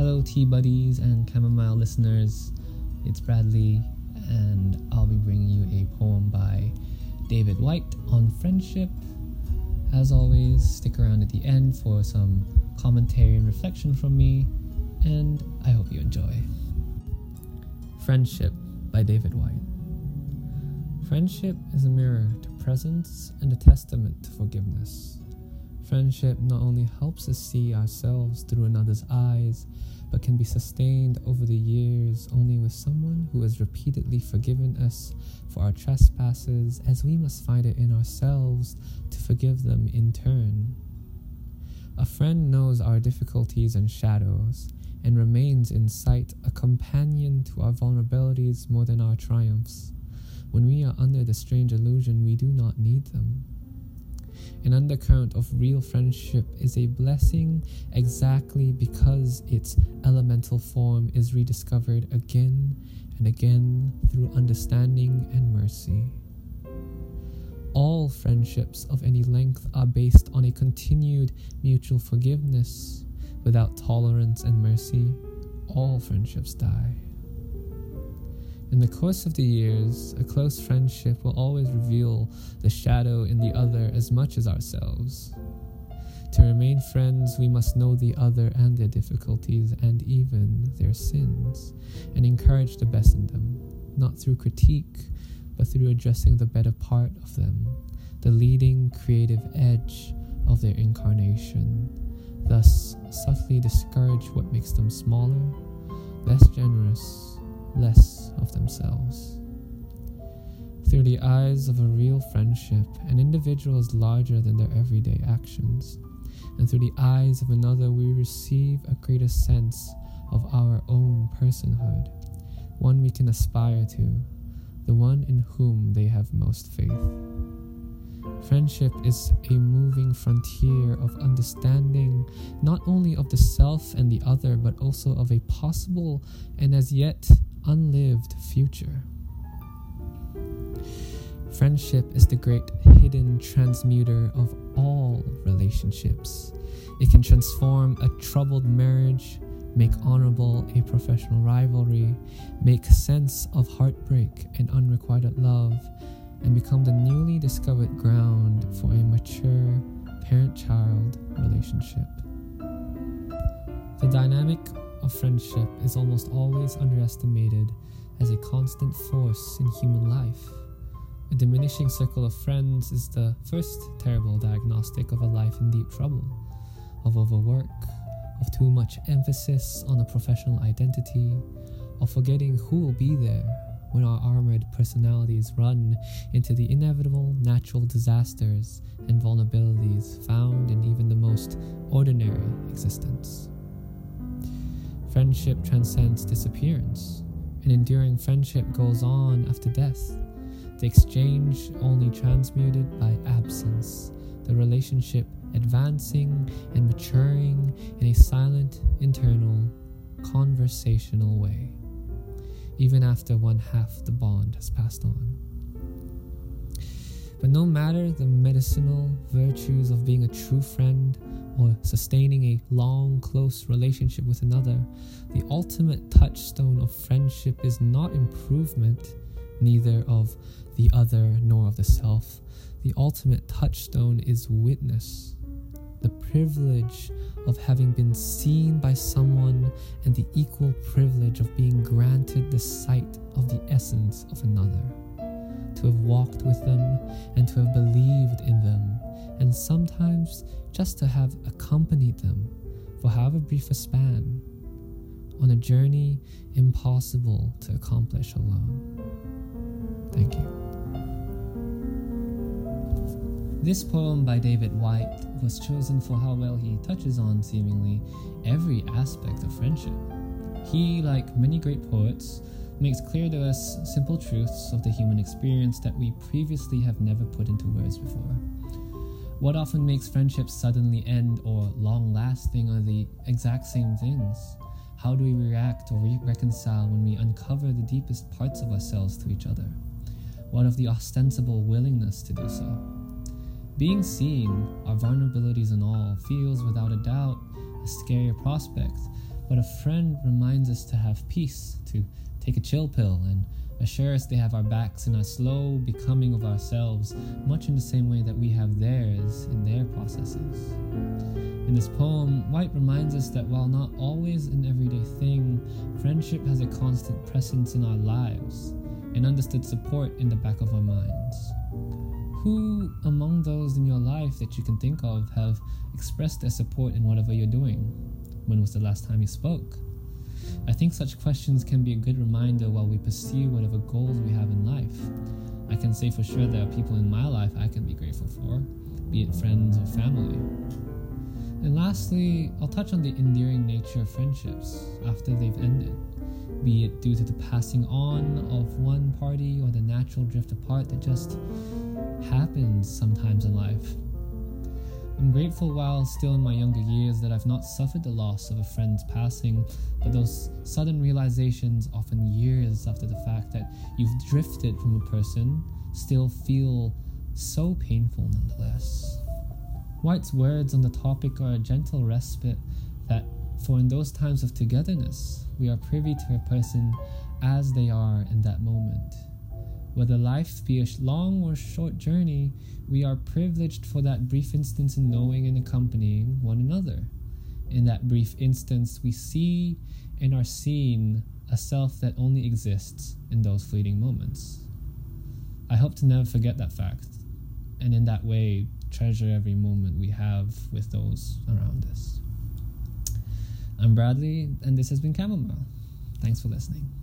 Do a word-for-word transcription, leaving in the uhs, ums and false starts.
Hello tea buddies and chamomile listeners, it's Bradley and I'll be bringing you a poem by David Whyte on friendship. As always, stick around at the end for some commentary and reflection from me, and I hope you enjoy. Friendship by David Whyte. Friendship is a mirror to presence and a testament to forgiveness. Friendship not only helps us see ourselves through another's eyes, but can be sustained over the years only with someone who has repeatedly forgiven us for our trespasses, as we must find it in ourselves to forgive them in turn. A friend knows our difficulties and shadows, and remains in sight a companion to our vulnerabilities more than our triumphs. When we are under the strange illusion, we do not need them. An undercurrent of real friendship is a blessing exactly because its elemental form is rediscovered again and again through understanding and mercy. All friendships of any length are based on a continued mutual forgiveness. Without tolerance and mercy, all friendships die. In the course of the years, a close friendship will always reveal the shadow in the other as much as ourselves. To remain friends, we must know the other and their difficulties and even their sins, and encourage the best in them, not through critique, but through addressing the better part of them, the leading creative edge of their incarnation. Thus, subtly discourage what makes them smaller, less generous, less of themselves. Through the eyes of a real friendship, an individual is larger than their everyday actions, and through the eyes of another we receive a greater sense of our own personhood, one we can aspire to, the one in whom they have most faith. Friendship is a moving frontier of understanding, not only of the self and the other, but also of a possible and as yet unlived future. Friendship is the great hidden transmuter of all relationships. It can transform a troubled marriage, make honorable a professional rivalry, make sense of heartbreak and unrequited love, and become the newly discovered ground for a mature parent-child relationship. The dynamic of friendship is almost always underestimated as a constant force in human life. A diminishing circle of friends is the first terrible diagnostic of a life in deep trouble, of overwork, of too much emphasis on a professional identity, of forgetting who will be there when our armored personalities run into the inevitable natural disasters and vulnerabilities found in even the most ordinary existence. Friendship transcends disappearance. An enduring friendship goes on after death, the exchange only transmuted by absence, the relationship advancing and maturing in a silent, internal, conversational way, even after one half the bond has passed on. But no matter the medicinal virtues of being a true friend or sustaining a long, close relationship with another, the ultimate touchstone of friendship is not improvement, neither of the other nor of the self. The ultimate touchstone is witness, the privilege of having been seen by someone and the equal privilege of being granted the sight of the essence of another, to have walked with them and to have believed in them, and sometimes just to have accompanied them for however brief a span on a journey impossible to accomplish alone. Thank you. This poem by David Whyte was chosen for how well he touches on seemingly every aspect of friendship. He, like many great poets, makes clear to us simple truths of the human experience that we previously have never put into words before. What often makes friendships suddenly end or long-lasting are the exact same things. How do we react or re- reconcile when we uncover the deepest parts of ourselves to each other? What of the ostensible willingness to do so? Being seen, our vulnerabilities and all, feels without a doubt a scarier prospect but a friend reminds us to have peace, to take a chill pill, and assure us they have our backs in our slow becoming of ourselves, much in the same way that we have theirs in their processes. In this poem, Whyte reminds us that while not always an everyday thing, friendship has a constant presence in our lives, and understood support in the back of our minds. Who among those in your life that you can think of have expressed their support in whatever you're doing? When was the last time you spoke? I think such questions can be a good reminder while we pursue whatever goals we have in life. I can say for sure there are people in my life I can be grateful for, be it friends or family. And lastly, I'll touch on the endearing nature of friendships after they've ended, be it due to the passing on of one party or the natural drift apart that just happens sometimes in life. I'm grateful while still in my younger years that I've not suffered the loss of a friend's passing, but those sudden realizations, often years after the fact, that you've drifted from a person still feel so painful nonetheless. Whyte's words on the topic are a gentle respite that, for in those times of togetherness, we are privy to a person as they are in that moment. Whether life be a long or short journey, we are privileged for that brief instance in knowing and accompanying one another. In that brief instance, we see and are seen a self that only exists in those fleeting moments. I hope to never forget that fact, and in that way, treasure every moment we have with those around us. I'm Bradley, and this has been Camomile. Thanks for listening.